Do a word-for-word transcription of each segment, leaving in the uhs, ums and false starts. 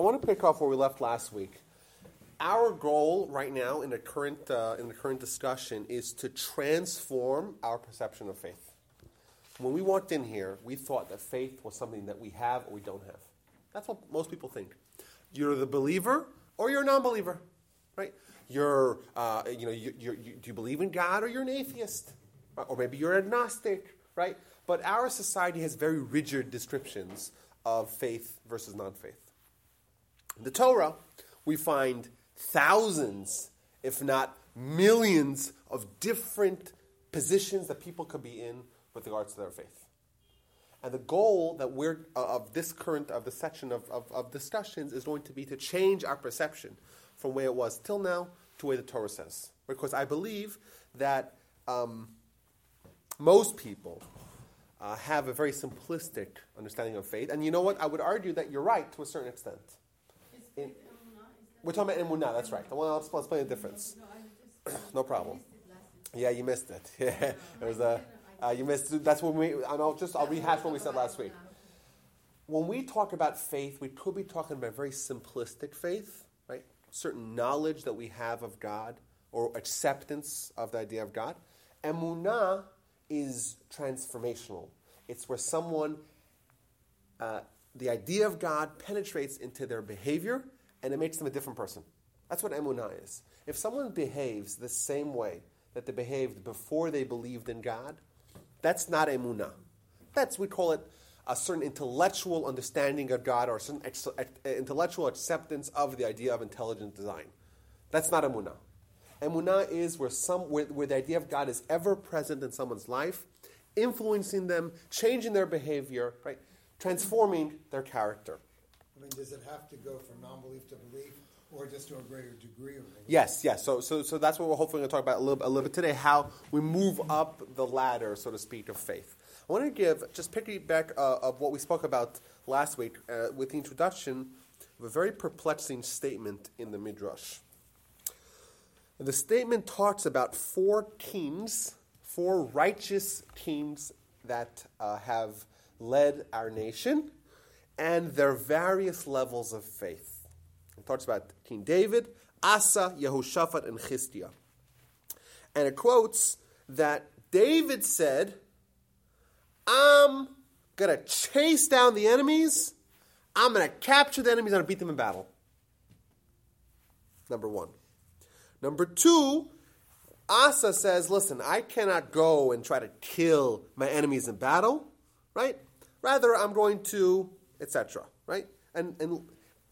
want to pick off where we left last week. Our goal right now in the current uh, in the current discussion is to transform our perception of faith. When we walked in here, we thought that faith was something that we have or we don't have. That's what most people think. You're the believer or you're a non-believer, right? You're, uh, you know, you, you, you, do you believe in God or you're an atheist, right? Or maybe you're agnostic, right? But our society has very rigid descriptions of faith versus non-faith. In the Torah, we find thousands, if not millions, of different positions that people could be in with regards to their faith. And the goal that we're of this current of the section of, of, of discussions is going to be to change our perception from where it was till now to where the Torah says. Because I believe that um, most people uh, have a very simplistic understanding of faith. And you know what? I would argue that you're right to a certain extent. In, we're talking about emunah, that's right. Well, let's explain the difference. No problem. Yeah, you missed it. Yeah, it was a... Uh, you missed. That's when we. And I'll just. I'll rehash what we said last week. When we talk about faith, we could be talking about very simplistic faith, right? Certain knowledge that we have of God or acceptance of the idea of God. Emunah is transformational. It's where someone, uh, the idea of God penetrates into their behavior and it makes them a different person. That's what emunah is. If someone behaves the same way that they behaved before they believed in God, that's not emunah. That's, we call it a certain intellectual understanding of God or a certain ex- intellectual acceptance of the idea of intelligent design. That's not emunah. Emunah is where, some, where, where the idea of God is ever present in someone's life, influencing them, changing their behavior, right? Transforming their character. I mean, does it have to go from non-belief to belief? Or just to a greater degree of religion. Yes, yes. So, so, so that's what we're hopefully going to talk about a little, a little bit today, how we move up the ladder, so to speak, of faith. I want to give, just piggyback uh, of what we spoke about last week uh, with the introduction of a very perplexing statement in the Midrash. And the statement talks about four kings, four righteous kings that uh, have led our nation and their various levels of faith. It talks about King David, Asa, Jehoshaphat, and Hezekiah. And it quotes that David said, I'm going to chase down the enemies. I'm going to capture the enemies. I'm going to beat them in battle. Number one. Number two, Asa says, listen, I cannot go and try to kill my enemies in battle, right? Rather, I'm going to, et cetera, right? And and...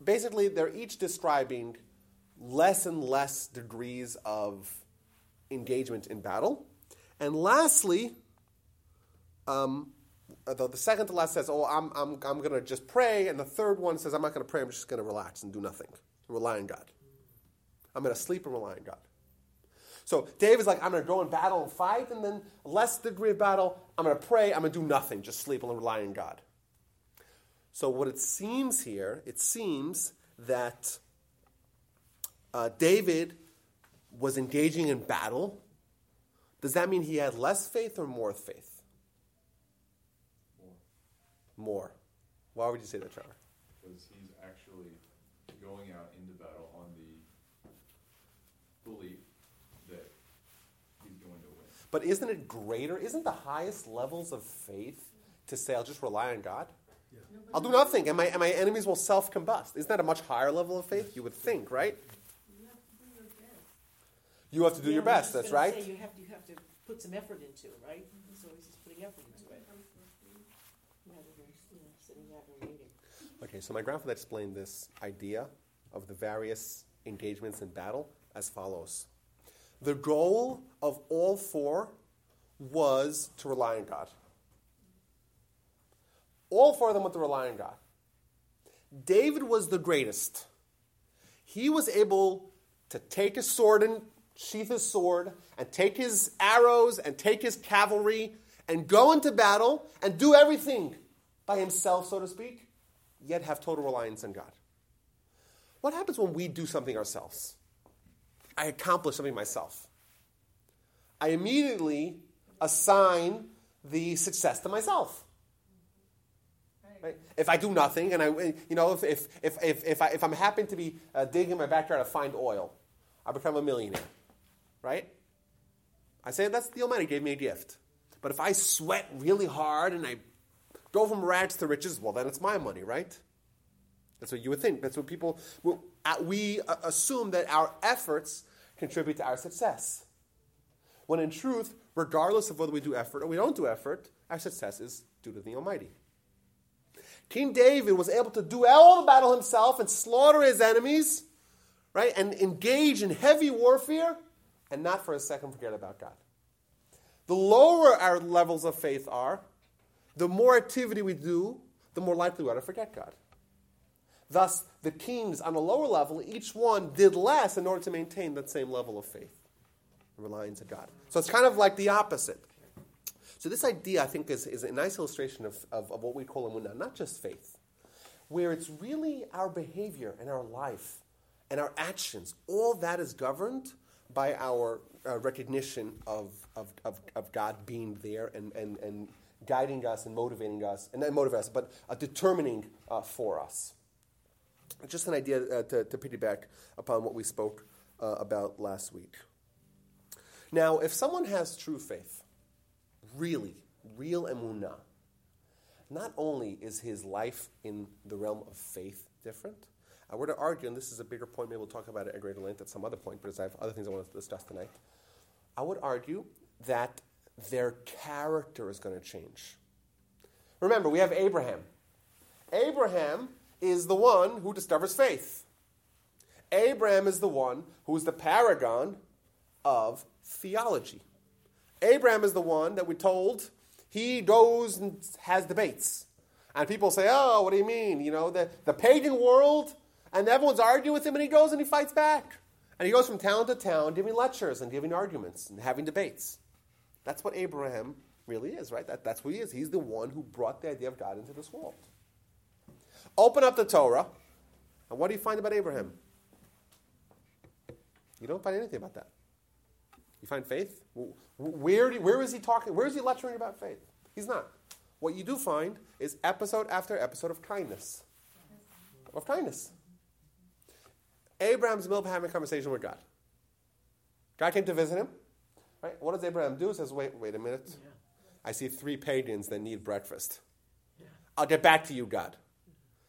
Basically, they're each describing less and less degrees of engagement in battle. And lastly, um, the, the second to last says, oh, I'm I'm I'm going to just pray. And the third one says, I'm not going to pray. I'm just going to relax and do nothing. Rely on God. I'm going to sleep and rely on God. So David's like, I'm going to go in battle and fight. And then less degree of battle, I'm going to pray. I'm going to do nothing. Just sleep and rely on God. So what it seems here, it seems that uh, David was engaging in battle. Does that mean he had less faith or more faith? More. More. Why would you say that, Trevor? Because he's actually going out into battle on the belief that he's going to win. But isn't it greater? Isn't the highest levels of faith to say, I'll just rely on God? Yeah. I'll do nothing, and my, and my enemies will self-combust. Isn't that a much higher level of faith? You would think, right? You have to do your best. You have to do yeah, your best, that's right. Say you, have to, you have to put some effort into it, right? Mm-hmm. So he's just putting effort into it. Okay, so my grandfather explained this idea of the various engagements in battle as follows. The goal of all four was to rely on God. All four of them went to rely on God. David was the greatest. He was able to take his sword and sheath his sword and take his arrows and take his cavalry and go into battle and do everything by himself, so to speak, yet have total reliance on God. What happens when we do something ourselves? I accomplish something myself. I immediately assign the success to myself. Right? If I do nothing, and I, you know, if if if if, if I if I'm happen to be uh, digging in my backyard to find oil, I become a millionaire, right? I say that's the Almighty gave me a gift. But if I sweat really hard and I go from rags to riches, well, then it's my money, right? That's what you would think. That's what people we assume, that our efforts contribute to our success. When in truth, regardless of whether we do effort or we don't do effort, our success is due to the Almighty. King David was able to do all the battle himself and slaughter his enemies, right, and engage in heavy warfare and not for a second forget about God. The lower our levels of faith are, the more activity we do, the more likely we are to forget God. Thus, the kings on a lower level, each one did less in order to maintain that same level of faith and reliance on God. So it's kind of like the opposite. So this idea, I think, is, is a nice illustration of, of, of what we call emunah, not just faith, where it's really our behavior and our life and our actions. All that is governed by our uh, recognition of, of, of, of God being there and, and, and guiding us and motivating us, and not motivating us, but uh, determining uh, for us. Just an idea uh, to, to piggyback upon what we spoke uh, about last week. Now, if someone has true faith, really, real emunah, not only is his life in the realm of faith different, I were to argue, and this is a bigger point, maybe we'll talk about it at greater length at some other point, because I have other things I want to discuss tonight. I would argue that their character is going to change. Remember, we have Abraham. Abraham is the one who discovers faith. Abraham is the one who is the paragon of theology. Abraham is the one that we're told he goes and has debates. And people say, oh, what do you mean? You know, the, the pagan world, and everyone's arguing with him, and he goes and he fights back. And he goes from town to town giving lectures and giving arguments and having debates. That's what Abraham really is, right? That, that's who he is. He's the one who brought the idea of God into this world. Open up the Torah, and what do you find about Abraham? You don't find anything about that. You find faith? Where, do, where is he talking? Where is he lecturing about faith? He's not. What you do find is episode after episode of kindness. Of kindness. Abraham's in the middle of having a conversation with God. God came to visit him. Right? What does Abraham do? He says, wait, wait a minute. Yeah. I see three pagans that need breakfast. Yeah. I'll get back to you, God.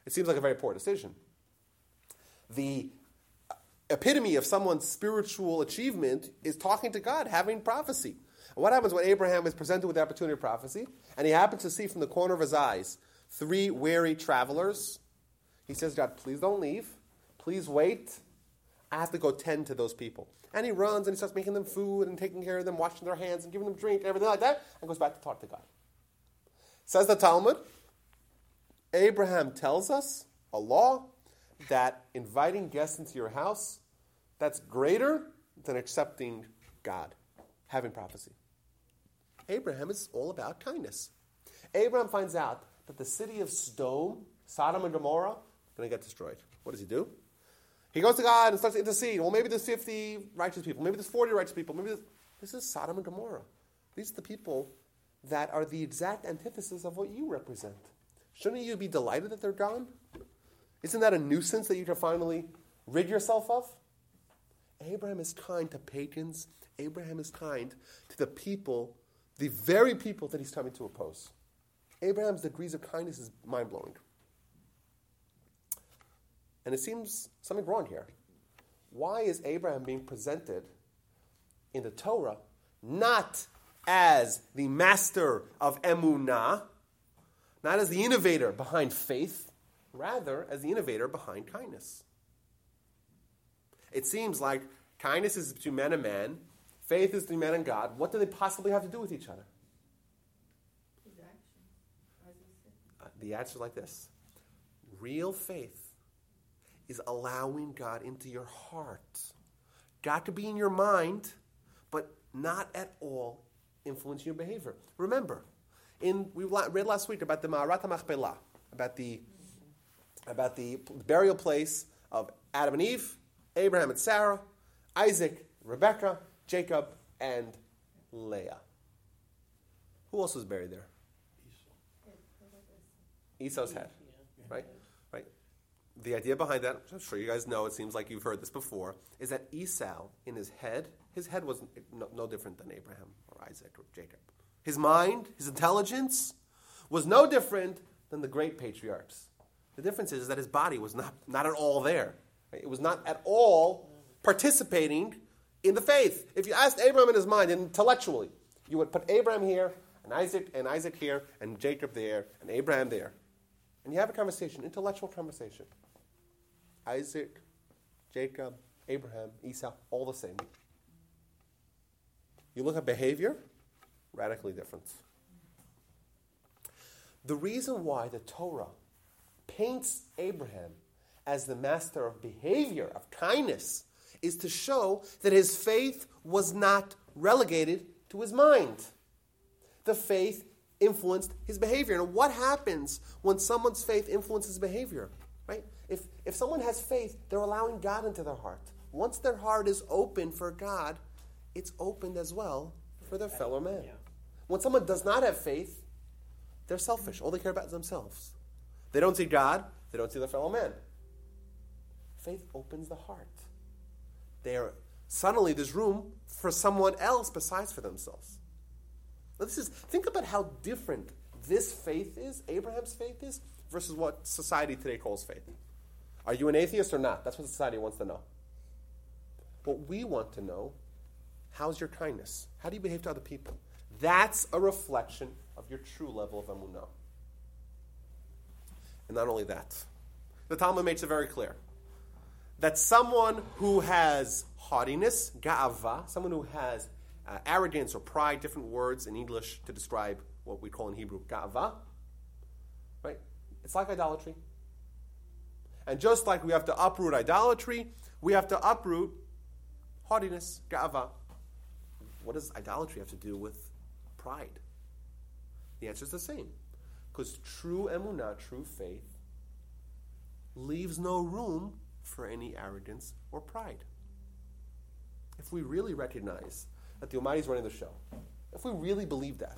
It seems like a very poor decision. The epitome of someone's spiritual achievement is talking to God, having prophecy. And what happens when Abraham is presented with the opportunity of prophecy, and he happens to see from the corner of his eyes three weary travelers? He says, God, please don't leave. Please wait. I have to go tend to those people. And he runs and he starts making them food and taking care of them, washing their hands and giving them drink, everything like that, and goes back to talk to God. Says the Talmud, Abraham tells us a law that inviting guests into your house, that's greater than accepting God, having prophecy. Abraham is all about kindness. Abraham finds out that the city of Sodom, Sodom and Gomorrah, are going to get destroyed. What does he do? He goes to God and starts to intercede. Well, maybe there's fifty righteous people. Maybe there's forty righteous people. Maybe there's... This is Sodom and Gomorrah. These are the people that are the exact antithesis of what you represent. Shouldn't you be delighted that they're gone? Isn't that a nuisance that you can finally rid yourself of? Abraham is kind to pagans. Abraham is kind to the people, the very people that he's coming to oppose. Abraham's degrees of kindness is mind-blowing. And it seems something wrong here. Why is Abraham being presented in the Torah not as the master of emunah, not as the innovator behind faith, rather as the innovator behind kindness? It seems like kindness is between man and man, faith is between man and God. What do they possibly have to do with each other? Uh, the answer is like this. Real faith is allowing God into your heart. God could be in your mind, but not at all influencing your behavior. Remember, in we read last week about the Ma'arat HaMachpelah, about the, about the burial place of Adam and Eve, Abraham and Sarah, Isaac, Rebekah, Jacob, and Leah. Who else was buried there? Esau's head, right? Right. The idea behind that, which I'm sure you guys know, it seems like you've heard this before, is that Esau, in his head, his head was no, no different than Abraham or Isaac or Jacob. His mind, his intelligence, was no different than the great patriarchs. The difference is that his body was not, not at all there. Right? It was not at all participating in the faith. If you asked Abraham in his mind, intellectually, you would put Abraham here, and Isaac, and Isaac here, and Jacob there, and Abraham there. And you have a conversation, intellectual conversation. Isaac, Jacob, Abraham, Esau, all the same. You look at behavior, radically different. The reason why the Torah paints Abraham as the master of behavior, of kindness, is to show that his faith was not relegated to his mind. The faith influenced his behavior. And what happens when someone's faith influences behavior? Right? If if someone has faith, they're allowing God into their heart. Once their heart is open for God, it's opened as well for their fellow man. Yeah. When someone does not have faith, they're selfish. All they care about is themselves. They don't see God. They don't see their fellow man. Faith opens the heart. They're, suddenly there's room for someone else besides for themselves. Now this is, think about how different this faith is, Abraham's faith is, versus what society today calls faith. Are you an atheist or not? That's what society wants to know. What we want to know, how's your kindness? How do you behave to other people? That's a reflection of your true level of emunah. And not only that, the Talmud makes it very clear that someone who has haughtiness, ga'avah, someone who has uh, arrogance or pride, different words in English to describe what we call in Hebrew ga'avah, right? It's like idolatry. And just like we have to uproot idolatry, we have to uproot haughtiness, ga'avah. What does idolatry have to do with pride? The answer is the same. Because true emunah, true faith, leaves no room for any arrogance or pride. If we really recognize that the Almighty is running the show, if we really believe that,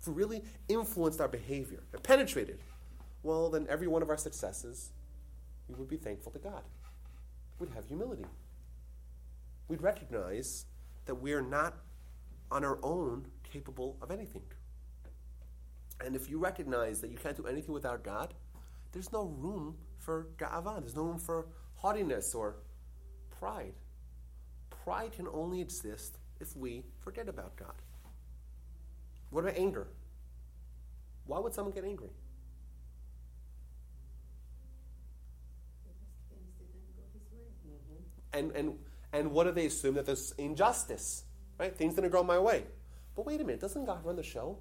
if we really influenced our behavior, it penetrated, well, then every one of our successes, we would be thankful to God. We'd have humility. We'd recognize that we are not on our own capable of anything. And if you recognize that you can't do anything without God, there's no room for ga'avah. There's no room for haughtiness or pride. Pride can only exist if we forget about God. What about anger? Why would someone get angry? And and and what do they assume? That there's injustice, right? Things didn't go my way. But wait a minute, doesn't God run the show?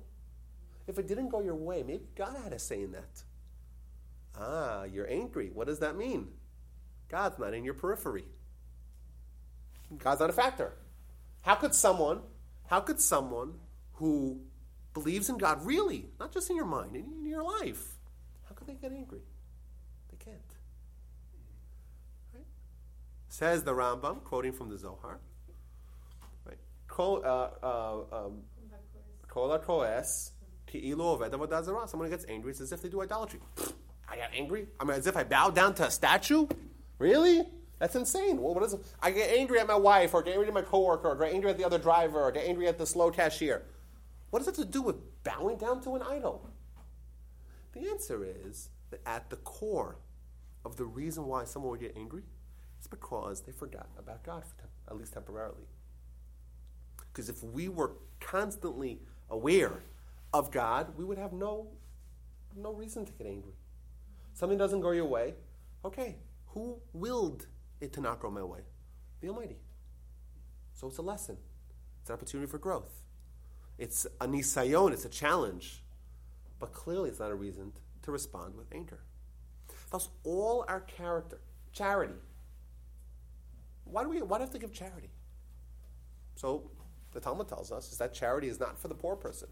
If it didn't go your way, maybe God had a say in that. Ah, you're angry. What does that mean? God's not in your periphery. God's not a factor. How could someone, how could someone who believes in God really, not just in your mind, in your life, how could they get angry? They can't. Right? Says the Rambam, quoting from the Zohar, right? Kola Khoes, ki'ilu aved avodah zarah. Someone who gets angry, it's as if they do idolatry. I got angry? I mean, as if I bowed down to a statue? Really? That's insane. Well, what is it? I get angry at my wife, or get angry at my coworker, or get angry at the other driver, or get angry at the slow cashier. What does that have to do with bowing down to an idol? The answer is that at the core of the reason why someone would get angry is because they forgot about God, for tem- at least temporarily. Because if we were constantly aware of God, we would have no, no reason to get angry. Something doesn't go your way. Okay, who willed it to not go my way? The Almighty. So it's a lesson. It's an opportunity for growth. It's a nisayon. It's a challenge. But clearly it's not a reason to respond with anger. Thus, all our character, charity. Why do we why do we have to give charity? So the Talmud tells us is that charity is not for the poor person.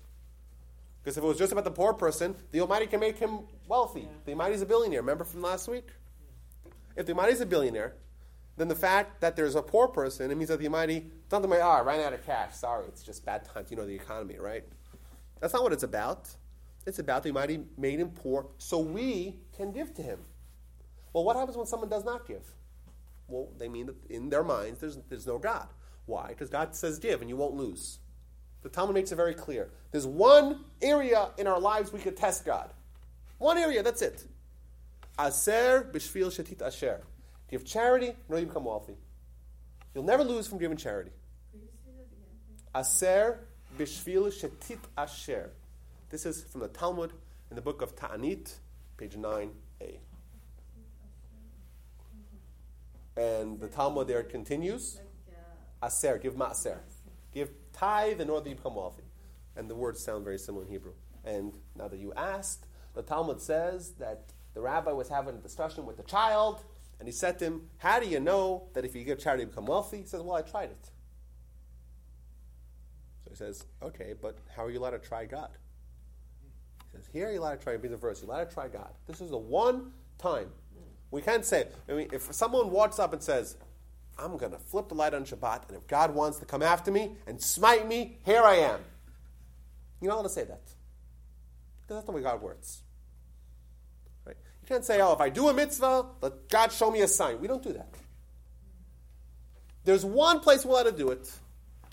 Because if it was just about the poor person, the Almighty can make him wealthy. Yeah. The Almighty's a billionaire. Remember from last week? If the Almighty's a billionaire, then the fact that there's a poor person, it means that the Almighty, something like, ah, I ran out of cash. Sorry, it's just bad times. You know the economy, right? That's not what it's about. It's about the Almighty made him poor so we can give to him. Well, what happens when someone does not give? Well, they mean that in their minds there's, there's no God. Why? Because God says give and you won't lose. The Talmud makes it very clear. There's one area in our lives we could test God. One area, that's it. Aser bishvil shetitasher. Give charity, no, you become wealthy. You'll never lose from giving charity. Aser bishvil shetitasher. This is from the Talmud in the book of Ta'anit, page nine a. And the Talmud there continues. Aser, give ma'aser. Give tithe in order you become wealthy. And the words sound very similar in Hebrew. And now that you asked, the Talmud says that the rabbi was having a discussion with the child, and he said to him, how do you know that if you give charity you become wealthy? He says, well, I tried it. So he says, okay, but how are you allowed to try God? He says, here you're allowed to try, read the verse, you're allowed to try God. This is the one time. We can't say, I mean, if someone walks up and says, I'm going to flip the light on Shabbat, and if God wants to come after me and smite me, here I am. You're not allowed to say that. Because that's the way God works. Right? You can't say, oh, if I do a mitzvah, let God show me a sign. We don't do that. There's one place we're allowed to do it.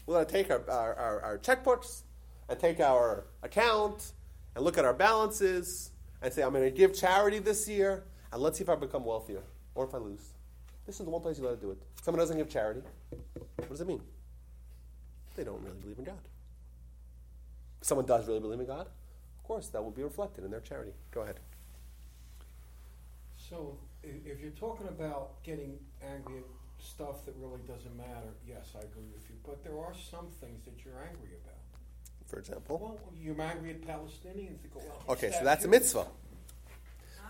We're allowed to take our, our, our, our checkbooks and take our account and look at our balances and say, I'm going to give charity this year, and let's see if I become wealthier or if I lose. This is the one place you're allowed to do it. Someone doesn't give charity. What does it mean? They don't really believe in God. If someone does really believe in God, of course, that will be reflected in their charity. Go ahead. So, if you're talking about getting angry at stuff that really doesn't matter, yes, I agree with you. But there are some things that you're angry about. For example? Well, you're angry at Palestinians that go out. Okay, so that's a mitzvah.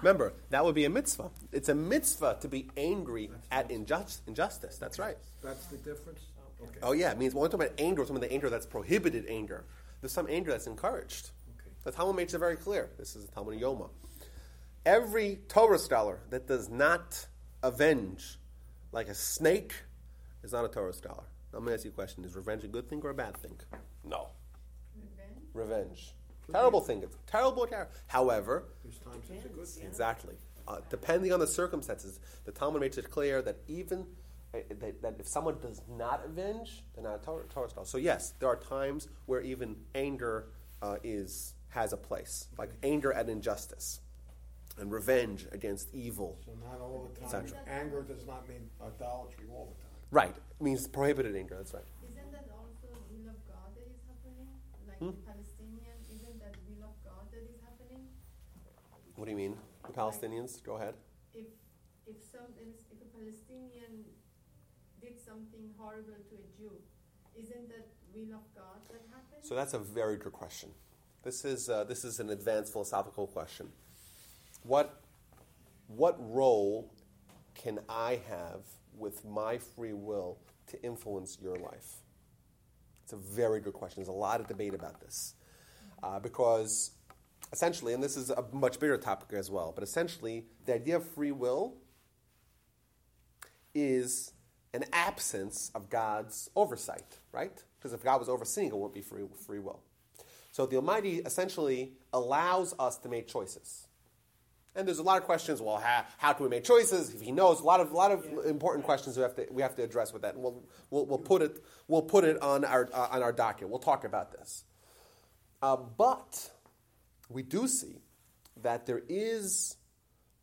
Remember, that would be a mitzvah. It's a mitzvah to be angry that's at injustice. injustice. That's right. That's the difference? Okay. Oh, yeah. It means when we're talking about anger, we're talking about the anger that's prohibited anger. There's some anger that's encouraged. Okay. The Talmud makes it very clear. This is the Talmud Yoma. Every Torah scholar that does not avenge like a snake is not a Torah scholar. Now, let me ask you a question. Is revenge a good thing or a bad thing? No. Revenge? Revenge. Terrible thing. It's terrible. Terror. However, there's times it's a good thing. Exactly. Uh, depending on the circumstances, the Talmud makes it clear that even uh, that, that if someone does not avenge, they're not a Torah, Torah scholar. So yes, there are times where even anger uh, is has a place, like anger at injustice and revenge against evil. So not all the time. Anger does not mean idolatry all the time. Right. It means prohibited anger. That's right. Isn't that also the will of God that is happening? Like hmm? the Palestinians. What do you mean? The Palestinians? Go ahead. If if some if a Palestinian did something horrible to a Jew, isn't that will of God that happened? So that's a very good question. This is uh, this is an advanced philosophical question. What what role can I have with my free will to influence your life? It's a very good question. There's a lot of debate about this uh, because. Essentially, and this is a much bigger topic as well, but essentially, the idea of free will is an absence of God's oversight, right? Because if God was overseeing, it wouldn't be free, free will. So the Almighty essentially allows us to make choices. And there's a lot of questions, well, how, how can we make choices? If he knows, a lot of a lot of yeah. important questions we have to we have to address with that. And we'll, we'll, we'll put it we'll put it on our uh, on our docket. We'll talk about this. Uh, but... we do see that there is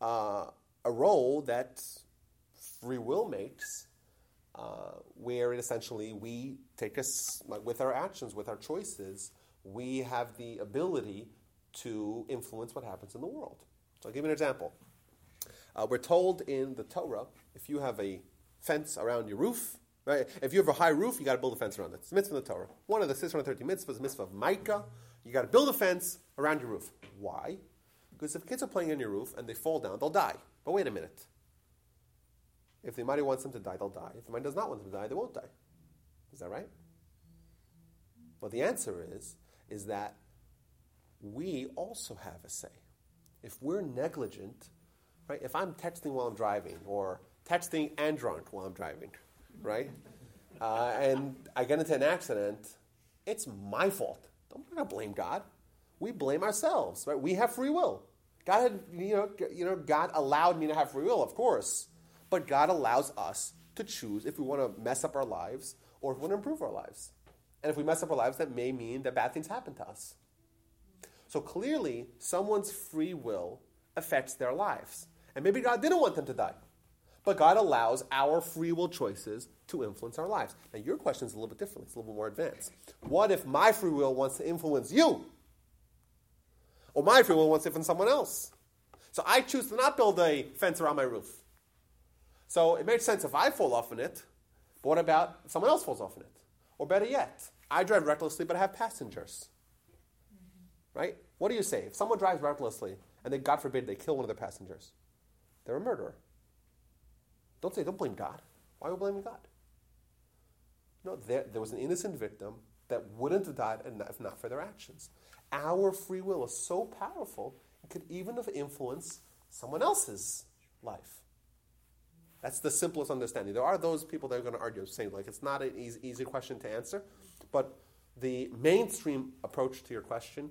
uh, a role that free will makes uh, where it essentially we take us, like with our actions, with our choices, we have the ability to influence what happens in the world. So I'll give you an example. Uh, we're told in the Torah, if you have a fence around your roof, right? If you have a high roof, you got to build a fence around it. It's a mitzvah in the Torah. One of the six hundred thirty mitzvahs is the mitzvah of Micah. You got to build a fence around your roof. Why? Because if kids are playing on your roof and they fall down, they'll die. But wait a minute. If the Almighty wants them to die, they'll die. If the Almighty does not want them to die, they won't die. Is that right? Well, the answer is, is that we also have a say. If we're negligent, right? If I'm texting while I'm driving or texting and drunk while I'm driving, right? uh, and I get into an accident, it's my fault. I'm not going to blame God. we blame ourselves, right? We have free will. God had, you know, you know, God allowed me to have free will, of course, but God allows us to choose if we want to mess up our lives or if we want to improve our lives. And if we mess up our lives, that may mean that bad things happen to us. So clearly, someone's free will affects their lives. And maybe God didn't want them to die. But God allows our free will choices to influence our lives. Now, your question is a little bit different. It's a little bit more advanced. What if my free will wants to influence you? Or my free will wants to influence someone else? So I choose to not build a fence around my roof. So it makes sense if I fall off in it, but what about if someone else falls off in it? Or better yet, I drive recklessly, but I have passengers. Mm-hmm. Right? What do you say? If someone drives recklessly, and then, God forbid, they kill one of their passengers, they're a murderer. Don't say, don't blame God. Why are you blaming God? No, there, there was an innocent victim that wouldn't have died if not for their actions. Our free will is so powerful, it could even have influenced someone else's life. That's the simplest understanding. There are those people that are going to argue, saying, like, it's not an easy, easy question to answer, but the mainstream approach to your question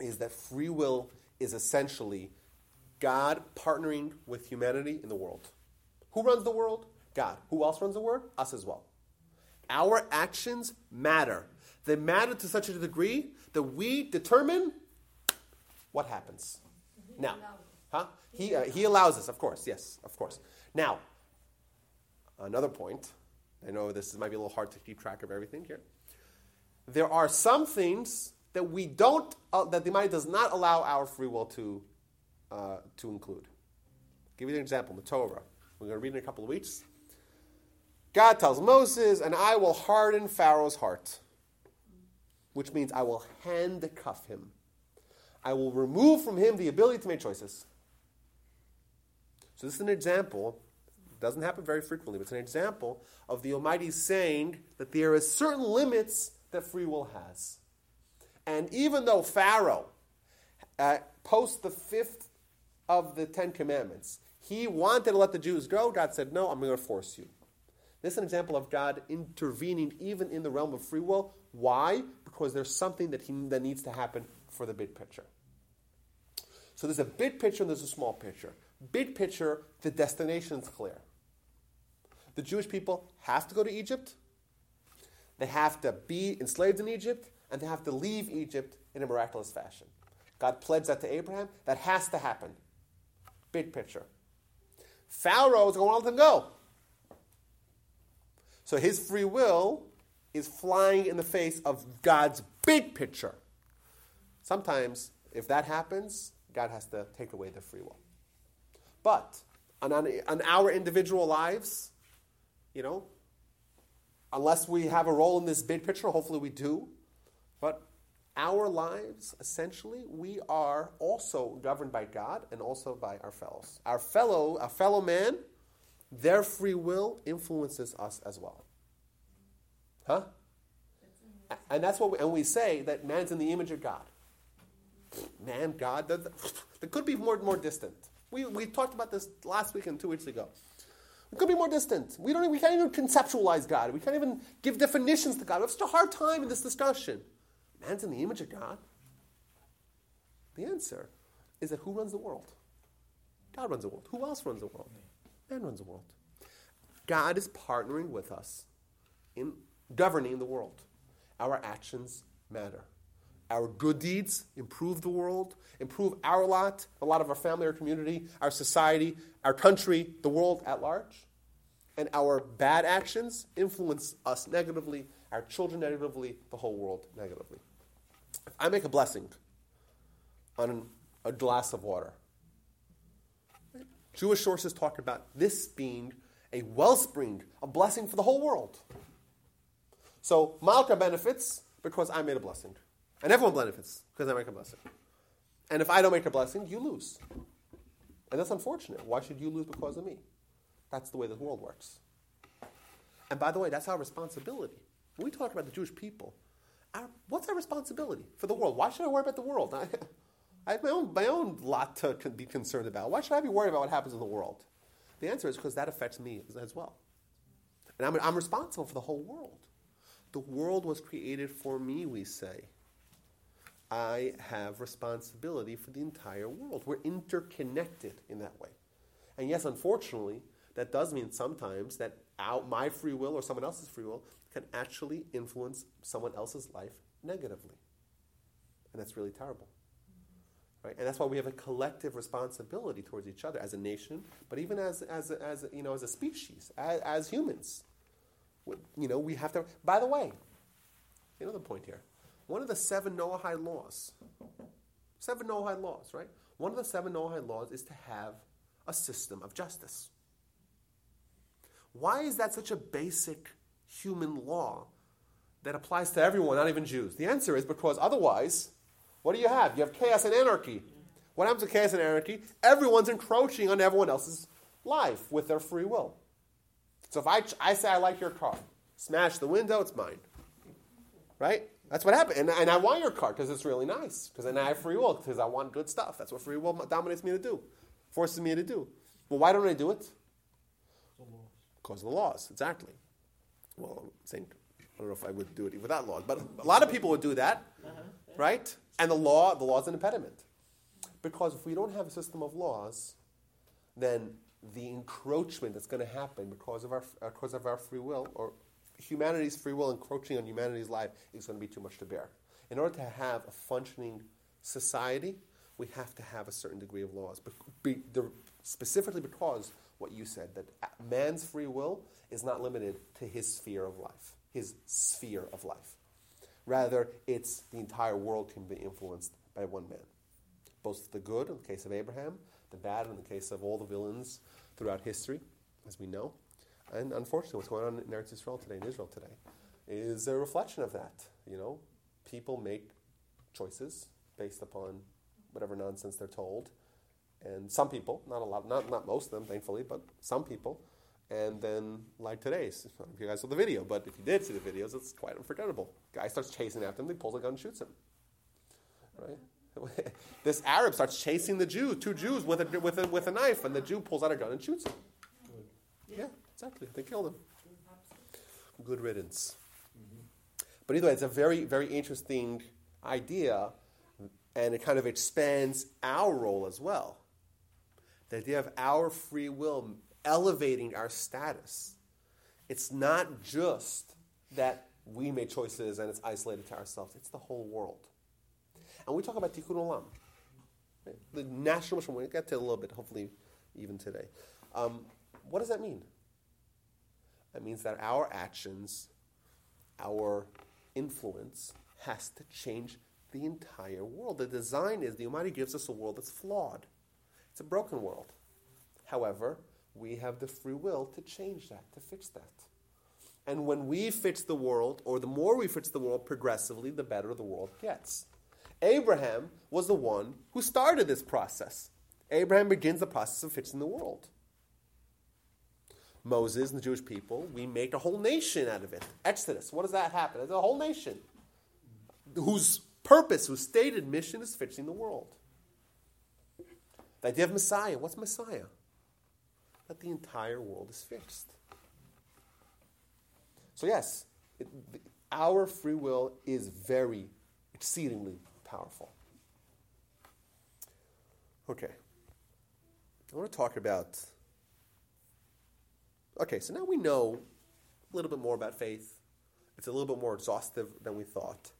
is that free will is essentially God partnering with humanity in the world. Who runs the world? God. Who else runs the world? Us as well. Our actions matter. They matter to such a degree that we determine what happens. He now, huh? He uh, he allows us, of course. Yes, of course. Now, another point. I know this might be a little hard to keep track of everything here. There are some things that we don't uh, that the Almighty does not allow our free will to uh, to include. I'll give you an example: the Torah. We're going to read in a couple of weeks. God tells Moses, and I will harden Pharaoh's heart, which means I will handcuff him. I will remove from him the ability to make choices. So this is an example. It doesn't happen very frequently, but it's an example of the Almighty saying that there is certain limits that free will has. And even though Pharaoh, uh, post the fifth of the Ten Commandments, he wanted to let the Jews go. God said, no, I'm going to force you. This is an example of God intervening even in the realm of free will. Why? Because there's something that, he, that needs to happen for the big picture. So there's a big picture and there's a small picture. Big picture, the destination's clear. The Jewish people have to go to Egypt. They have to be enslaved in Egypt. And they have to leave Egypt in a miraculous fashion. God pledged that to Abraham. That has to happen. Big picture. Pharaoh is going to let them go. So his free will is flying in the face of God's big picture. Sometimes, if that happens, God has to take away their free will. But on, on, on our individual lives, you know, unless we have a role in this big picture, hopefully we do, but our lives, essentially, we are also governed by God and also by our fellows. Our fellow, our fellow man, their free will influences us as well. Huh? And that's what we, and we say that man's in the image of God. Man, God, that could be more more distant. We we talked about this last week and two weeks ago. It could be more distant. We don't. We can't even conceptualize God. We can't even give definitions to God. We have such a hard time in this discussion. Man's in the image of God? The answer is that who runs the world? God runs the world. Who else runs the world? Man runs the world. God is partnering with us in governing the world. Our actions matter. Our good deeds improve the world, improve our lot, the lot of our family, our community, our society, our country, the world at large. And our bad actions influence us negatively, our children negatively, the whole world negatively. If I make a blessing on a glass of water, Jewish sources talk about this being a wellspring, a blessing for the whole world. So Malka benefits because I made a blessing. And everyone benefits because I make a blessing. And if I don't make a blessing, you lose. And that's unfortunate. Why should you lose because of me? That's the way the world works. And by the way, that's our responsibility. When we talk about the Jewish people, our, what's our responsibility for the world? Why should I worry about the world? I, I have my own, my own lot to be concerned about. Why should I be worried about what happens in the world? The answer is because that affects me as well. And I'm, I'm responsible for the whole world. The world was created for me, we say. I have responsibility for the entire world. We're interconnected in that way. And yes, unfortunately, that does mean sometimes that out my free will or someone else's free will can actually influence someone else's life negatively. And that's really terrible. Right? And that's why we have a collective responsibility towards each other as a nation, but even as as as you know as a species, as, as humans. We, you know, we have to. By the way, another point here. One of the seven Noahide laws, seven Noahide laws, right? One of the seven Noahide laws is to have a system of justice. Why is that such a basic human law that applies to everyone, not even Jews? The answer is because otherwise, what do you have? You have chaos and anarchy. What happens to chaos and anarchy? Everyone's encroaching on everyone else's life with their free will. So if I I say I like your car, smash the window, it's mine. Right? That's what happened. And, and I want your car because it's really nice. Because then I have free will because I want good stuff. That's what free will dominates me to do, forces me to do. Well, why don't I do it? Because of the laws, exactly. Well, I'm saying, I don't know if I would do it without laws, but a lot of people would do that. Uh-huh. Right? And the law, the law is an impediment. Because if we don't have a system of laws, then the encroachment that's going to happen because of our because of our free will, or humanity's free will encroaching on humanity's life, is going to be too much to bear. In order to have a functioning society, we have to have a certain degree of laws. Be, be, the, specifically because what you said, that man's free will is not limited to his sphere of life, his sphere of life. Rather, it's the entire world can be influenced by one man. Both the good, in the case of Abraham, the bad, in the case of all the villains throughout history, as we know. And unfortunately, what's going on in Eretz Yisrael today, in Israel today, is a reflection of that. You know, people make choices based upon whatever nonsense they're told. And some people, not a lot, not, not most of them, thankfully, but some people. And then, like today's, I don't know if you guys saw the video, but if you did see the videos, it's quite unforgettable. Guy starts chasing after him, he pulls a gun and shoots him. Right? This Arab starts chasing the Jew, two Jews with a, with a, with a knife, and the Jew pulls out a gun and shoots him. Yeah, exactly. They killed him. Good riddance. Mm-hmm. But either way, it's a very, very interesting idea, and it kind of expands our role as well. The idea of our free will elevating our status. It's not just that we made choices and it's isolated to ourselves. It's the whole world. And we talk about tikkun olam, right? The national mission. We'll get to it a little bit, hopefully even today. Um, what does that mean? That means that our actions, our influence, has to change the entire world. The design is the Almighty gives us a world that's flawed. It's a broken world. However, we have the free will to change that, to fix that. And when we fix the world, or the more we fix the world progressively, the better the world gets. Abraham was the one who started this process. Abraham begins the process of fixing the world. Moses and the Jewish people, we make a whole nation out of it. Exodus, what does that happen? It's a whole nation whose purpose, whose stated mission is fixing the world. The idea of Messiah, what's Messiah? That the entire world is fixed. So yes, it, the, our free will is very, exceedingly powerful. Okay. I want to talk about... Okay, so now we know a little bit more about faith. It's a little bit more exhaustive than we thought.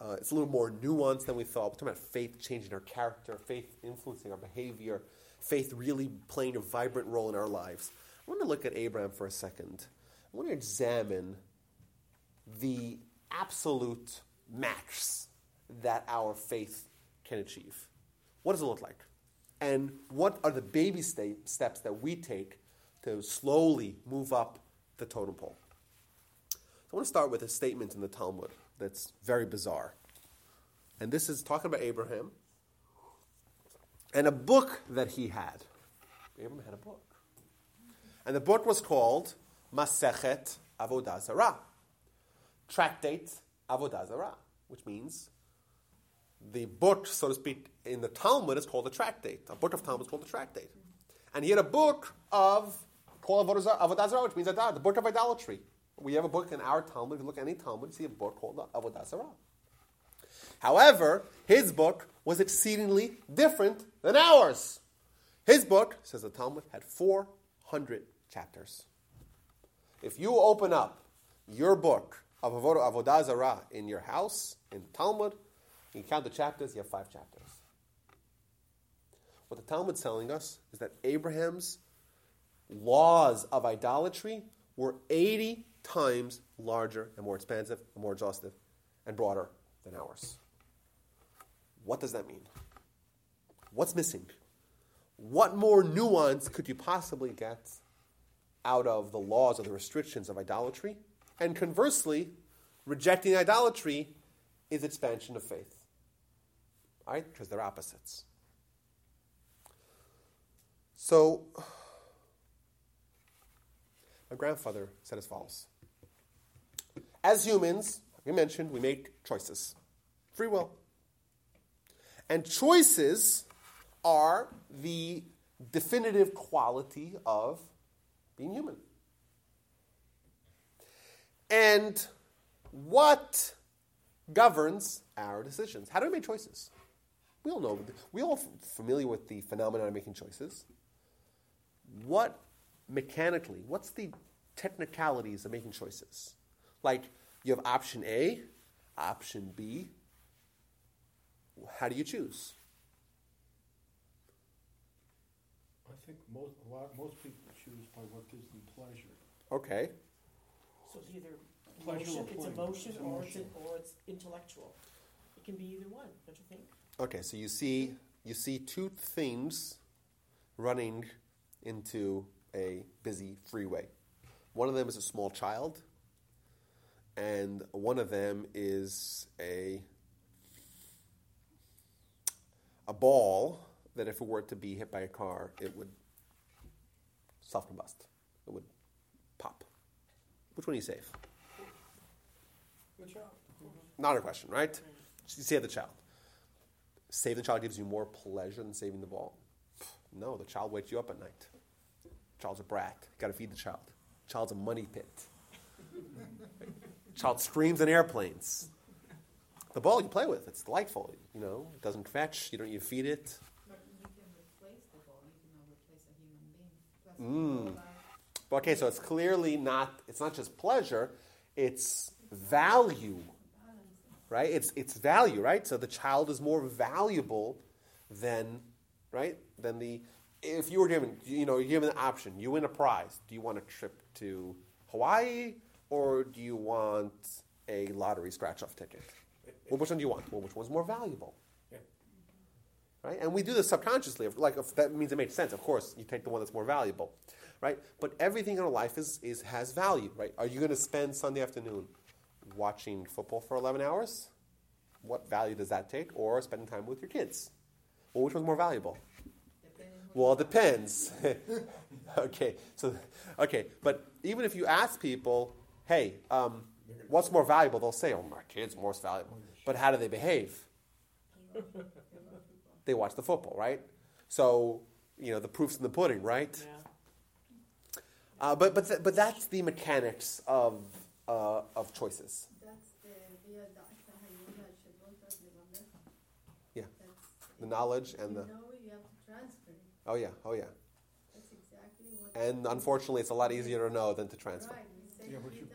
Uh, it's a little more nuanced than we thought. We're talking about faith changing our character, faith influencing our behavior, faith really playing a vibrant role in our lives. I want to look at Abraham for a second. I want to examine the absolute max that our faith can achieve. What does it look like? And what are the baby st- steps that we take to slowly move up the totem pole? So I want to start with a statement in the Talmud that's very bizarre. And this is talking about Abraham. And a book that he had. Abraham had a book. And the book was called Masechet Avodah Zarah. Tractate Avodah Zarah. Which means the book, so to speak, in the Talmud is called a tractate. A book of Talmud is called a tractate. And he had a book of called Avodah Zarah, which means the book of idolatry. We have a book in our Talmud. If you look at any Talmud, you see a book called Avodah Zarah. However, his book was exceedingly different than ours. His book, says the Talmud, had four hundred chapters. If you open up your book of Avodah Zarah in your house, in the Talmud, you count the chapters, you have five chapters. What the Talmud's telling us is that Abraham's laws of idolatry were eighty times larger and more expansive and more exhaustive and broader than ours. What does that mean? What's missing? What more nuance could you possibly get out of the laws or the restrictions of idolatry? And conversely, rejecting idolatry is expansion of faith. All right? Because they're opposites. So, my grandfather said as follows. As humans, like we mentioned, we make choices. Free will. And choices are the definitive quality of being human. And what governs our decisions? How do we make choices? We all know, we're all familiar with the phenomenon of making choices. What mechanically, what's the technicalities of making choices? Like, you have option A, option B. How do you choose? I think most, a lot, most people choose by what gives them pleasure. Okay. So it's either emotion, it's emotion, it's or, it's an, or it's intellectual. It can be either one, don't you think? Okay, so you see, you see two themes running into a busy freeway. One of them is a small child, and one of them is a a ball that if it were to be hit by a car, it would self-combust. It would pop. Which one do you save? The child. Not a question, right? You save the child. Saving the child gives you more pleasure than saving the ball. No, the child wakes you up at night. The child's a brat. You've got to feed the child. The child's a money pit. The child screams in airplanes. The ball you play with, it's delightful. You know, it doesn't fetch. You don't. You feed it. But you can replace the ball. You can not replace a human being. Mm. Okay, so it's clearly not. It's not just pleasure. It's value. Right? It's it's value, right? So the child is more valuable than, right? Than the, if you were given, you know, you're given an option. You win a prize. Do you want a trip to Hawaii or do you want a lottery scratch-off ticket? Well, which one do you want? Well, which one's more valuable? Yeah. Right? And we do this subconsciously. Like, if that means it makes sense. Of course, you take the one that's more valuable, right? But everything in our life is is has value, right? Are you going to spend Sunday afternoon watching football for eleven hours? What value does that take? Or spending time with your kids? Well, which one's more valuable? Well, it depends. okay, so, okay, but even if you ask people, hey, um, what's more valuable? They'll say, oh, my kid's more valuable. But how do they behave? They watch the football, right? So, you know, the proof's in the pudding, right? Yeah. Uh, but but th- but that's the mechanics of Uh, of choices. That's the yeah, yeah. That's the knowledge and the. You know, you have to transfer. Oh yeah! Oh yeah! That's exactly what. And unfortunately, it's a lot easier to know than to transfer. Right. Yeah, but you,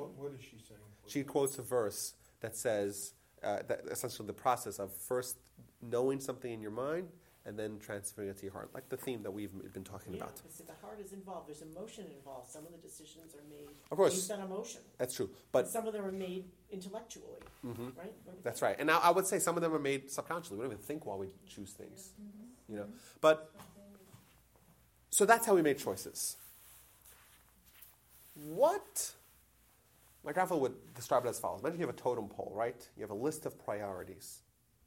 what, what is she saying? She quotes a verse that says uh, that essentially the process of first knowing something in your mind and then transferring it to your heart, like the theme that we've been talking yeah, about. Yeah, the heart is involved. There's emotion involved. Some of the decisions are made of course. based on emotion. That's true. But and some of them are made intellectually, mm-hmm. right? That's right. And I, I would say some of them are made subconsciously. We don't even think while we choose things, mm-hmm. you know. But so that's how we make choices. What my grandfather would describe it as follows. Imagine you have a totem pole, right? You have a list of priorities.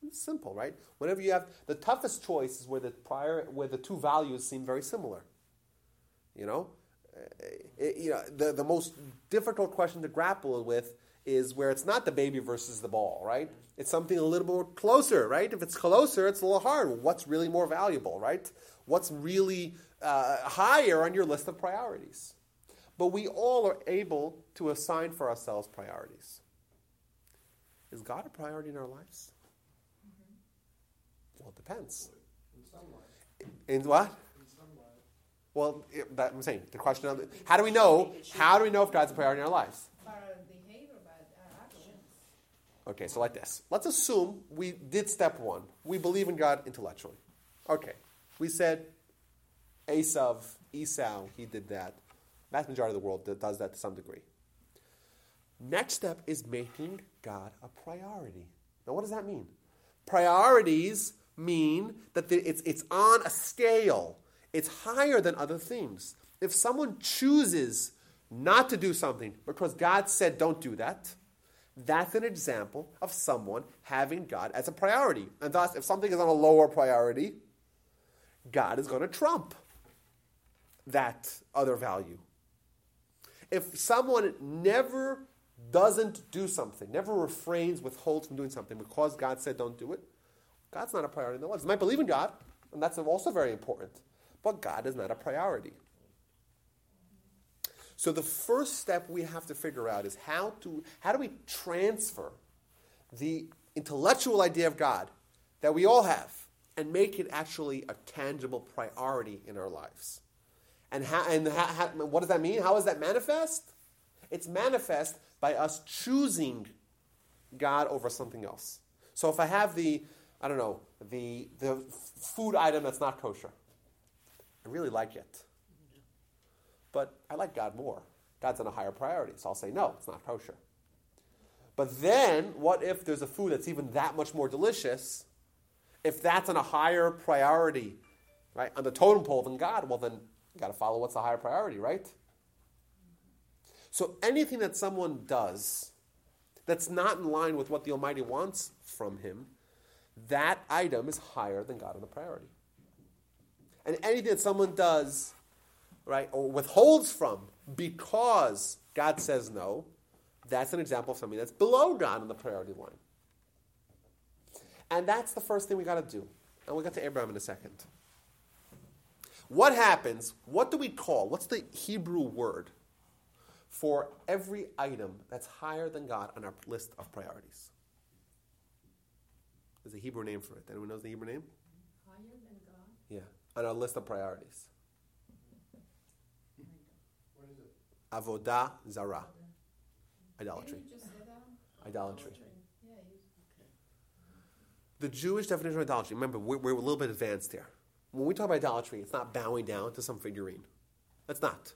It's simple, right? Whenever you have the toughest choice is where the prior, where the two values seem very similar. You know, it, you know the, the most difficult question to grapple with is where it's not the baby versus the ball, right? It's something a little more closer, right? If it's closer, it's a little hard. What's really more valuable, right? What's really uh, higher on your list of priorities? But we all are able to assign for ourselves priorities. Is God a priority in our lives? Well, it depends. In some life. In what? In some life. Well, it, that, I'm saying the question of how do we know? How do we know if God's a priority in our lives? By our behavior, by our actions. Okay, so like this. Let's assume we did step one. We believe in God intellectually. Okay, we said Esau, Esau, he did that. The vast majority of the world does that to some degree. Next step is making God a priority. Now, what does that mean? Priorities mean that it's it's on a scale. It's higher than other things. If someone chooses not to do something because God said don't do that, that's an example of someone having God as a priority. And thus, if something is on a lower priority, God is going to trump that other value. If someone never doesn't do something, never refrains, withholds from doing something because God said don't do it, God's not a priority in their lives. They might believe in God, and that's also very important, but God is not a priority. So the first step we have to figure out is how to how do we transfer the intellectual idea of God that we all have and make it actually a tangible priority in our lives. And, how, and how, how, what does that mean? How is that manifest? It's manifest by us choosing God over something else. So if I have the, I don't know, the the food item that's not kosher, I really like it. But I like God more. God's on a higher priority, so I'll say no, it's not kosher. But then, what if there's a food that's even that much more delicious? If that's on a higher priority, right, on the totem pole than God, well then, you got to follow what's the higher priority, right? So anything that someone does that's not in line with what the Almighty wants from him, that item is higher than God on the priority. And anything that someone does, right, or withholds from because God says no, that's an example of something that's below God on the priority line. And that's the first thing we got to do. And we'll get to Abraham in a second. What happens, what do we call, what's the Hebrew word for every item that's higher than God on our list of priorities? There's a Hebrew name for it. Anyone knows the Hebrew name? Higher than God? Yeah, on our list of priorities. What is it? Avodah Zarah. Idolatry. Did you just say that? Idolatry. Idolatry. Yeah, you, okay. The Jewish definition of idolatry, remember, we're, we're a little bit advanced here. When we talk about idolatry, it's not bowing down to some figurine. That's not.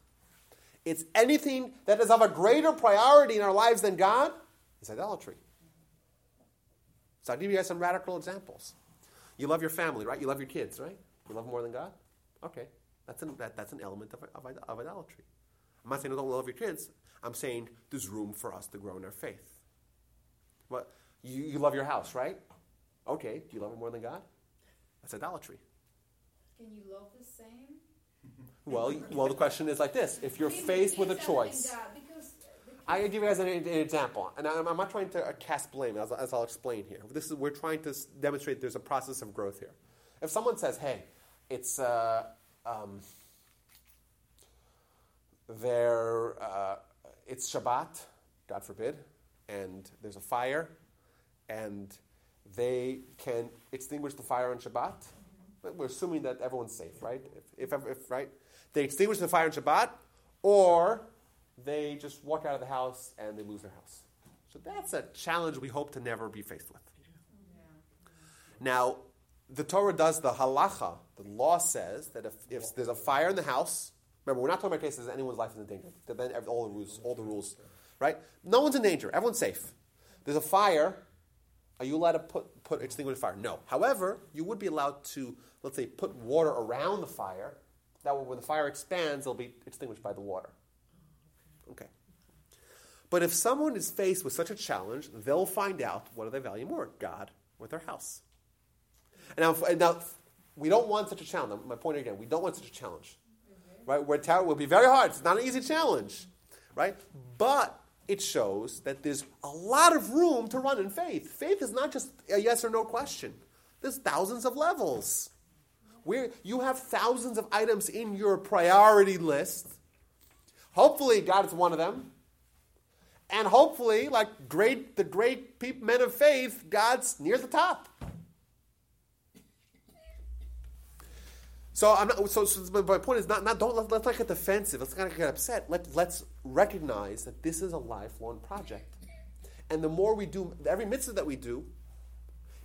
It's anything that is of a greater priority in our lives than God is idolatry. So I'll give you guys some radical examples. You love your family, right? You love your kids, right? You love them more than God? Okay. That's an, that, that's an element of, of, of idolatry. I'm not saying don't love your kids. I'm saying there's room for us to grow in our faith. Well, you, you love your house, right? Okay. Do you love it more than God? That's idolatry. Can you love the same? Well, well, the question is like this. If you're faced with a choice. I'll give you guys an, an example. And I'm, I'm not trying to cast blame, as, as I'll explain here. This is, we're trying to demonstrate there's a process of growth here. If someone says, hey, it's, uh, um, there, uh, it's Shabbat, God forbid, and there's a fire, and they can extinguish the fire on Shabbat. We're assuming that everyone's safe, right? If, if, if right, they extinguish the fire on Shabbat, or they just walk out of the house and they lose their house. So that's a challenge we hope to never be faced with. Yeah. Now, the Torah does the halacha. The law says that if, if there's a fire in the house, remember, we're not talking about cases that anyone's life is in danger. Then all the rules, all the rules, right? No one's in danger. Everyone's safe. There's a fire. Are you allowed to put, put extinguish the fire? No. However, you would be allowed to, let's say, put water around the fire. That way, when the fire expands, it'll be extinguished by the water. Okay. But if someone is faced with such a challenge, they'll find out what do they value more, God or their house. And now, and now we don't want such a challenge. My point again, we don't want such a challenge. Right? We're tar- it will be very hard. It's not an easy challenge. Right? But it shows that there's a lot of room to run in faith. Faith is not just a yes or no question. There's thousands of levels. Where you have thousands of items in your priority list. Hopefully, God is one of them. And hopefully, like great the great men of faith, God's near the top. So I'm not, so, so my point is not not don't let's not get defensive. Let's not get upset. Let let's recognize that this is a lifelong project, and the more we do, every mitzvah that we do,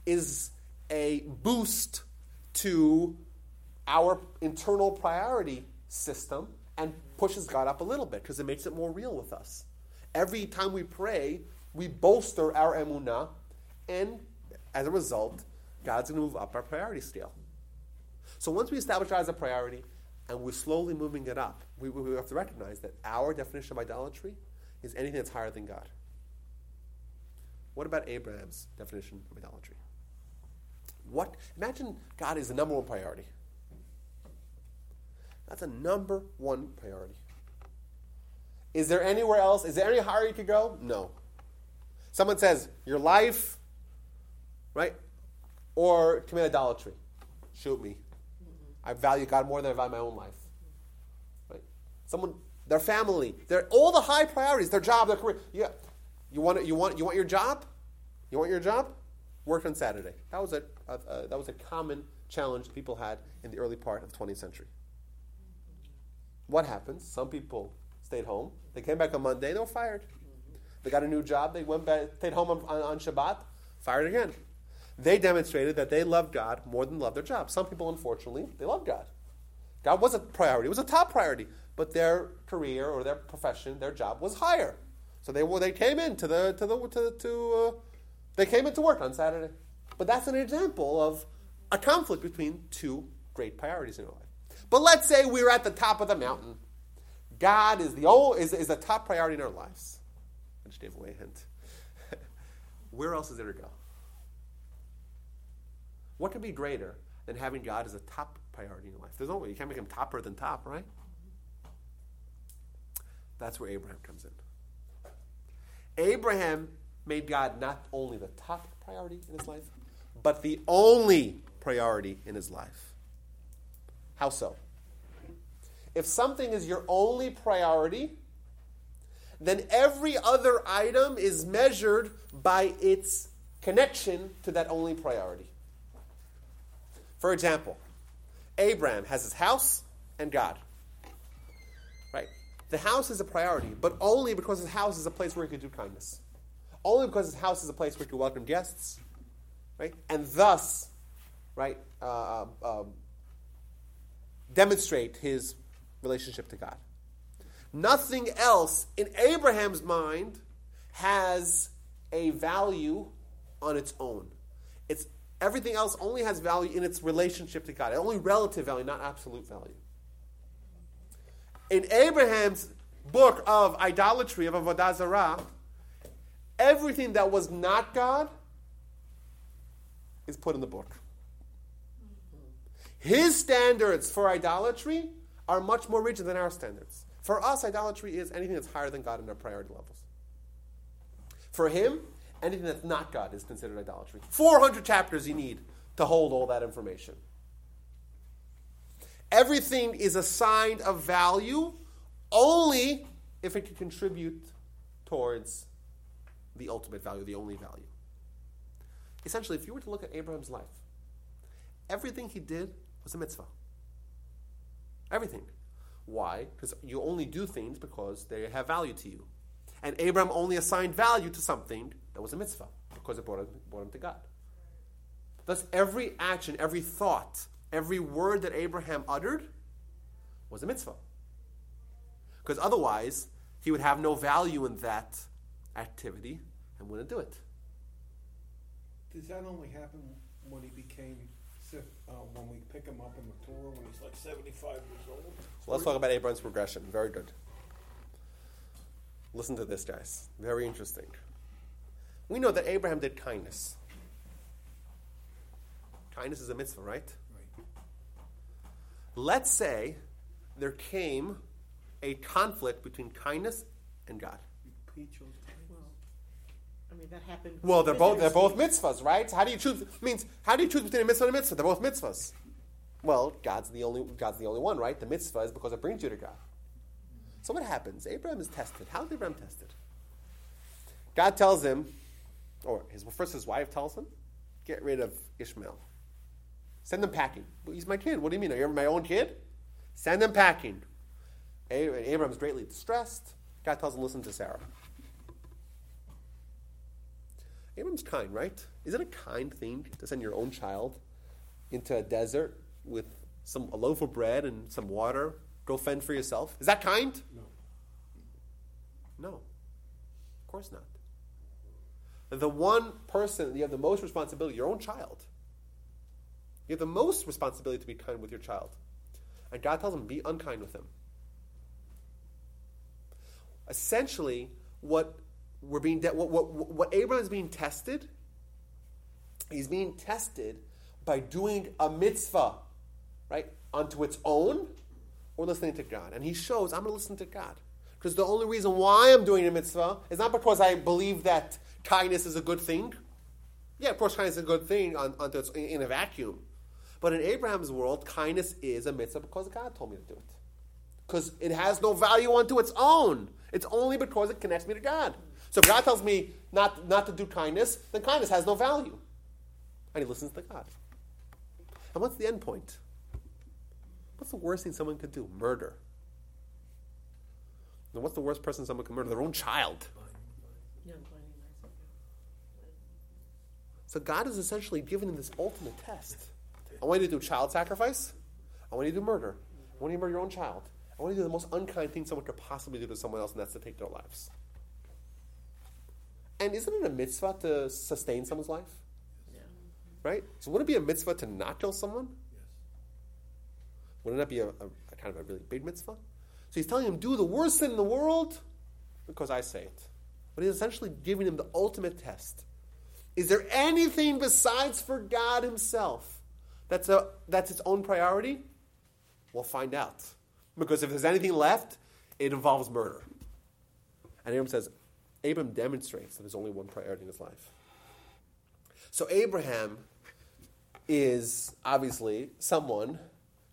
is a boost to our internal priority system and pushes God up a little bit because it makes it more real with us. Every time we pray, we bolster our emunah, and as a result, God's going to move up our priority scale. So once we establish God as a priority, and we're slowly moving it up, we, we have to recognize that our definition of idolatry is anything that's higher than God. What about Abraham's definition of idolatry? What? Imagine God is the number one priority. That's a number one priority. Is there anywhere else? Is there any higher you could go? No. Someone says, your life, right? Or commit idolatry. Shoot me. I value God more than I value my own life. Right? Someone, their family, their all the high priorities, their job, their career. Yeah. You want you want you want your job? You want your job? Work on Saturday. That was a, a, a that was a common challenge people had in the early part of the twentieth century. What happens? Some people stayed home. They came back on Monday. They were fired. They got a new job. They went back, stayed home on, on, on Shabbat. Fired again. They demonstrated that they loved God more than loved their job. Some people, unfortunately, they loved God. God was a priority. It was a top priority. But their career or their profession, their job was higher. So they were, they came in to the to the to, the, to uh, they came into work on Saturday. But that's an example of a conflict between two great priorities in your life. But let's say we're at the top of the mountain. God is the old, is, is the top priority in our lives. I just gave away a hint. Where else is there to go? What could be greater than having God as a top priority in your life? There's no way. You can't make him topper than top, right? That's where Abraham comes in. Abraham made God not only the top priority in his life, but the only priority in his life. How so? If something is your only priority, then every other item is measured by its connection to that only priority. For example, Abraham has his house and God. Right? The house is a priority, but only because his house is a place where he could do kindness. Only because his house is a place where he could welcome guests. Right? And thus, right, uh, um, demonstrate his relationship to God. Nothing else in Abraham's mind has a value on its own. It's Everything else only has value in its relationship to God. Only relative value, not absolute value. In Abraham's book of idolatry, of Avodah Zarah, everything that was not God is put in the book. His standards for idolatry are much more rigid than our standards. For us, idolatry is anything that's higher than God in our priority levels. For him, anything that's not God is considered idolatry. four hundred chapters you need to hold all that information. Everything is assigned a value only if it can contribute towards the ultimate value, the only value. Essentially, if you were to look at Abraham's life, everything he did was a mitzvah. Everything. Why? Because you only do things because they have value to you. And Abraham only assigned value to something that was a mitzvah because it brought him, brought him to God. Thus, every action, every thought, every word that Abraham uttered was a mitzvah. Because otherwise, he would have no value in that activity and wouldn't do it. Does that only happen when he became, uh, when we pick him up in the Torah, when he's like seventy-five years old? So let's talk about Abraham's progression. Very good. Listen to this, guys. Very interesting. We know that Abraham did kindness. Kindness is a mitzvah, right? Right. Let's say there came a conflict between kindness and God. Well, I mean that happened. Well, they're both they're both mitzvahs, right? How do you choose? Means how do you choose between a mitzvah and a mitzvah? They're both mitzvahs. Well, God's the only God's the only one, right? The mitzvah is because it brings you to God. So what happens? Abraham is tested. How is Abraham tested? God tells him, or his, well, first his wife tells him, get rid of Ishmael. Send them packing. But he's my kid. What do you mean? Are you my own kid? Send them packing. Abraham's greatly distressed. God tells him, listen to Sarah. Abraham's kind, right? Isn't it a kind thing to send your own child into a desert with some a loaf of bread and some water? Go fend for yourself. Is that kind? No. No. Of course not. The one person you have the most responsibility, your own child. You have the most responsibility to be kind with your child. And God tells him, be unkind with him. Essentially, what we're being de- what, what, what Abraham is being tested, he's being tested by doing a mitzvah, right, onto its own or listening to God. And he shows, I'm going to listen to God. Because the only reason why I'm doing a mitzvah is not because I believe that kindness is a good thing. Yeah, of course, kindness is a good thing on, on its, in a vacuum. But in Abraham's world, kindness is a mitzvah because God told me to do it. Because it has no value unto its own. It's only because it connects me to God. So if God tells me not, not to do kindness, then kindness has no value. And he listens to God. And what's the end point? What's the worst thing someone could do? Murder. And what's the worst person someone can murder? Their own child. So God is essentially giving him this ultimate test. I want you to do child sacrifice. I want you to do murder. I want you to murder your own child. I want you to do the most unkind thing someone could possibly do to someone else, and that's to take their lives. And isn't it a mitzvah to sustain someone's life? Yeah. Right? So wouldn't it be a mitzvah to not kill someone? Yes. Wouldn't that be a, a, a kind of a really big mitzvah? So he's telling him, do the worst thing in the world because I say it. But he's essentially giving him the ultimate test. Is there anything besides for God himself that's a that's its own priority? We'll find out. Because if there's anything left, it involves murder. And Abraham says, Abraham demonstrates that there's only one priority in his life. So Abraham is obviously someone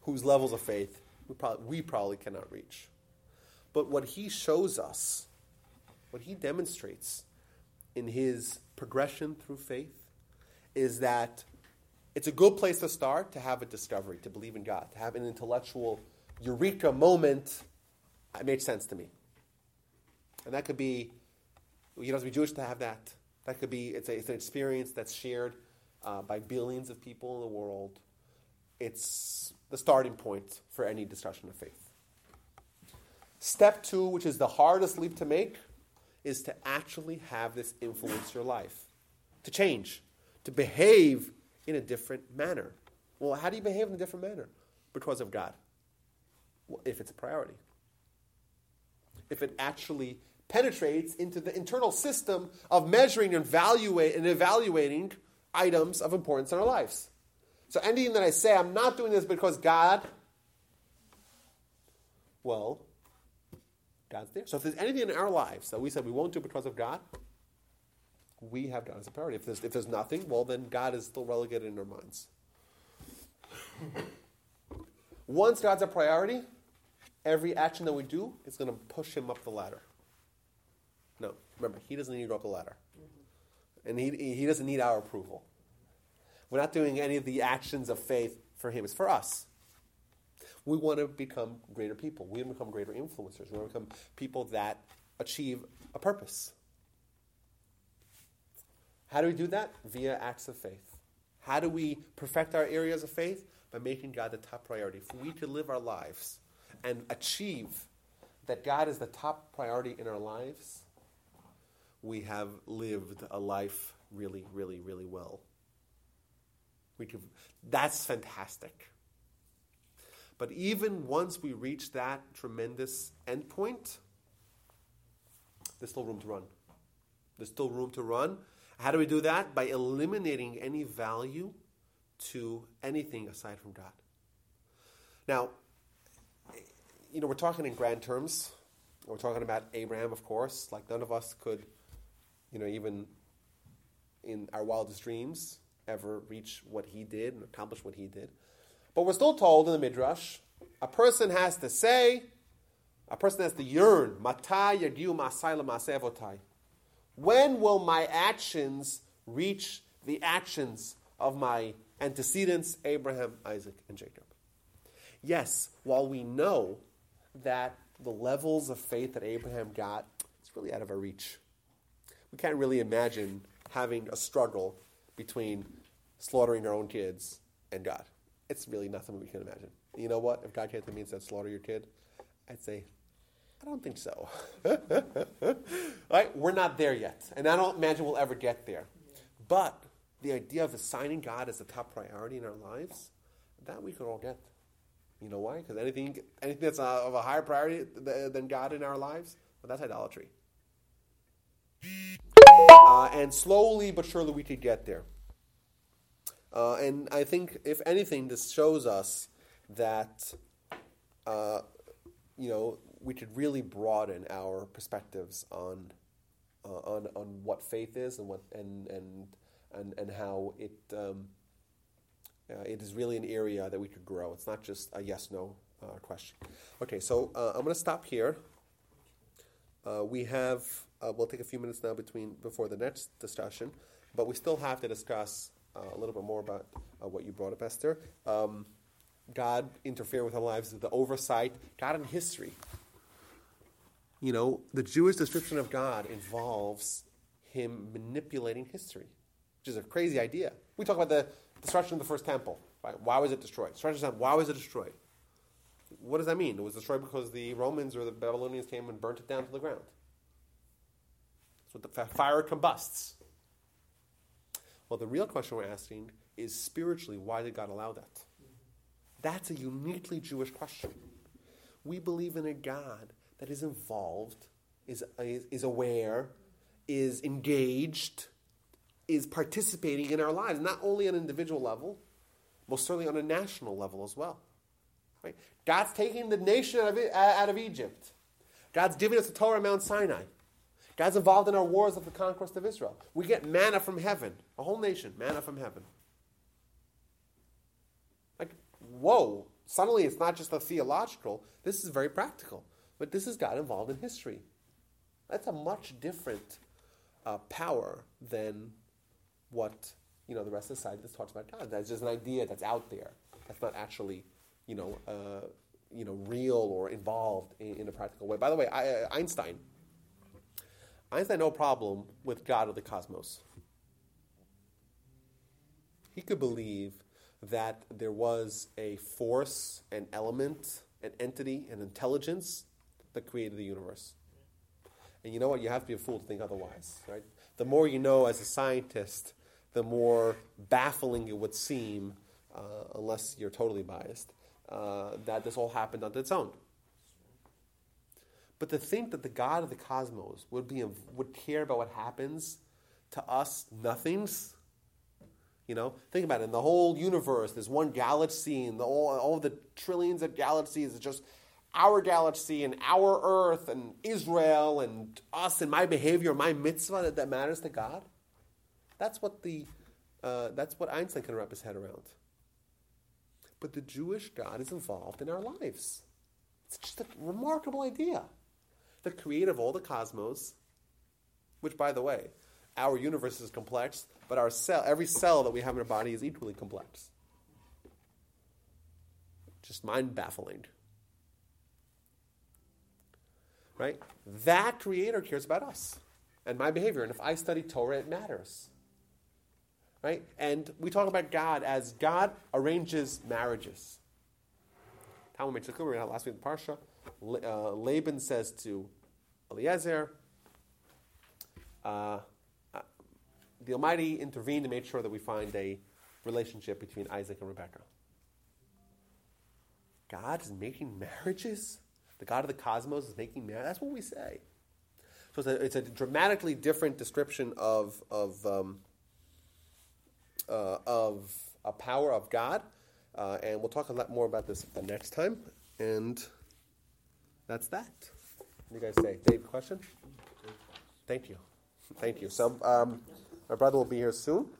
whose levels of faith we probably, we probably cannot reach. But what he shows us, what he demonstrates in his progression through faith, is that it's a good place to start to have a discovery, to believe in God, to have an intellectual eureka moment. It made sense to me. And that could be, you don't have to be Jewish to have that. That could be, it's, a, it's an experience that's shared uh, by billions of people in the world. It's the starting point for any discussion of faith. Step two, which is the hardest leap to make, is to actually have this influence your life, to change, to behave in a different manner. Well, how do you behave in a different manner? Because of God. Well, if it's a priority. If it actually penetrates into the internal system of measuring and, evaluate, and evaluating items of importance in our lives. So anything that I say, I'm not doing this because God, well, God's there. So if there's anything in our lives that we said we won't do because of God, we have God as a priority. If there's, if there's nothing, well, then God is still relegated in our minds. Once God's a priority, every action that we do is going to push him up the ladder. No, remember, he doesn't need to go up the ladder. And he he doesn't need our approval. We're not doing any of the actions of faith for him. It's for us. We want to become greater people. We want to become greater influencers. We want to become people that achieve a purpose. How do we do that? Via acts of faith. How do we perfect our areas of faith? By making God the top priority. If we could live our lives and achieve that God is the top priority in our lives, we have lived a life really, really, really well. We could, that's fantastic. But even once we reach that tremendous endpoint, there's still room to run. There's still room to run. How do we do that? By eliminating any value to anything aside from God. Now, you know, we're talking in grand terms. We're talking about Abraham, of course. Like, none of us could, you know, even in our wildest dreams, ever reach what he did and accomplish what he did. But we're still told in the Midrash, a person has to say, a person has to yearn, when will my actions reach the actions of my antecedents, Abraham, Isaac, and Jacob. Yes, while we know that the levels of faith that Abraham got, it's really out of our reach. We can't really imagine having a struggle between slaughtering our own kids and God. It's really nothing we can imagine. You know what? If God came to me and said, slaughter your kid, I'd say, I don't think so. Right? We're not there yet. And I don't imagine we'll ever get there. But the idea of assigning God as the top priority in our lives, that we could all get. You know why? Because anything anything that's of a higher priority than God in our lives, well, that's idolatry. Uh, and slowly but surely we could get there. Uh, and I think, if anything, this shows us that, uh, you know, we could really broaden our perspectives on uh, on on what faith is and what and and and, and how it um, uh, it is really an area that we could grow. It's not just a yes no uh, question. Okay, so uh, I'm going to stop here. Uh, we have uh, we'll take a few minutes now between before the next discussion, but we still have to discuss uh, a little bit more about uh, what you brought up, Esther. Um, God interfering with our lives, the oversight, God in history. You know, the Jewish description of God involves him manipulating history, which is a crazy idea. We talk about the destruction of the first temple. Right? Why was it destroyed? Why was it destroyed? What does that mean? It was destroyed because the Romans or the Babylonians came and burnt it down to the ground. That's what the fire combusts. Well, the real question we're asking is spiritually, why did God allow that? That's a uniquely Jewish question. We believe in a God that is involved, is, is is aware, is engaged, is participating in our lives, not only on an individual level, most certainly on a national level as well. Right? God's taking the nation out of, out of Egypt. God's giving us the Torah on Mount Sinai. God's involved in our wars of the conquest of Israel. We get manna from heaven, a whole nation, manna from heaven. Like, whoa, suddenly it's not just a theological, this is very practical. But this is God involved in history. That's a much different uh, power than what, you know, the rest of society that talks about God. That's just an idea that's out there. That's not actually, you know, uh, you know, real or involved in, in a practical way. By the way, I, uh, Einstein. Einstein had no problem with God or the cosmos. He could believe that there was a force, an element, an entity, an intelligence that created the universe. And you know what? You have to be a fool to think otherwise, right? The more you know as a scientist, the more baffling it would seem, uh, unless you're totally biased, uh, that this all happened on its own. But to think that the God of the cosmos would be would care about what happens to us nothings, you know, think about it. In the whole universe, there's one galaxy, and the, all, all the trillions of galaxies is just our galaxy and our earth and Israel and us and my behavior, my mitzvah, that, that matters to God. That's what the uh, that's what Einstein can wrap his head around. But the Jewish God is involved in our lives. It's just a remarkable idea. The creator of all the cosmos, which, by the way, our universe is complex, but our cell, every cell that we have in our body is equally complex. Just mind-baffling. Right? That creator cares about us and my behavior. And if I study Torah, it matters. Right? And we talk about God as God arranges marriages. Talmud makes it clear. We had last week in Parsha. Le, uh, Laban says to Eliezer, uh, the Almighty intervened to make sure that we find a relationship between Isaac and Rebekah. God is making marriages? The God of the cosmos is making marriages? That's what we say. So it's a, it's a dramatically different description of of um, uh, of a power of God. Uh, and we'll talk a lot more about this the next time. And that's that. What do you guys say? Dave, question? Thank you. Thank you. So um, my brother will be here soon.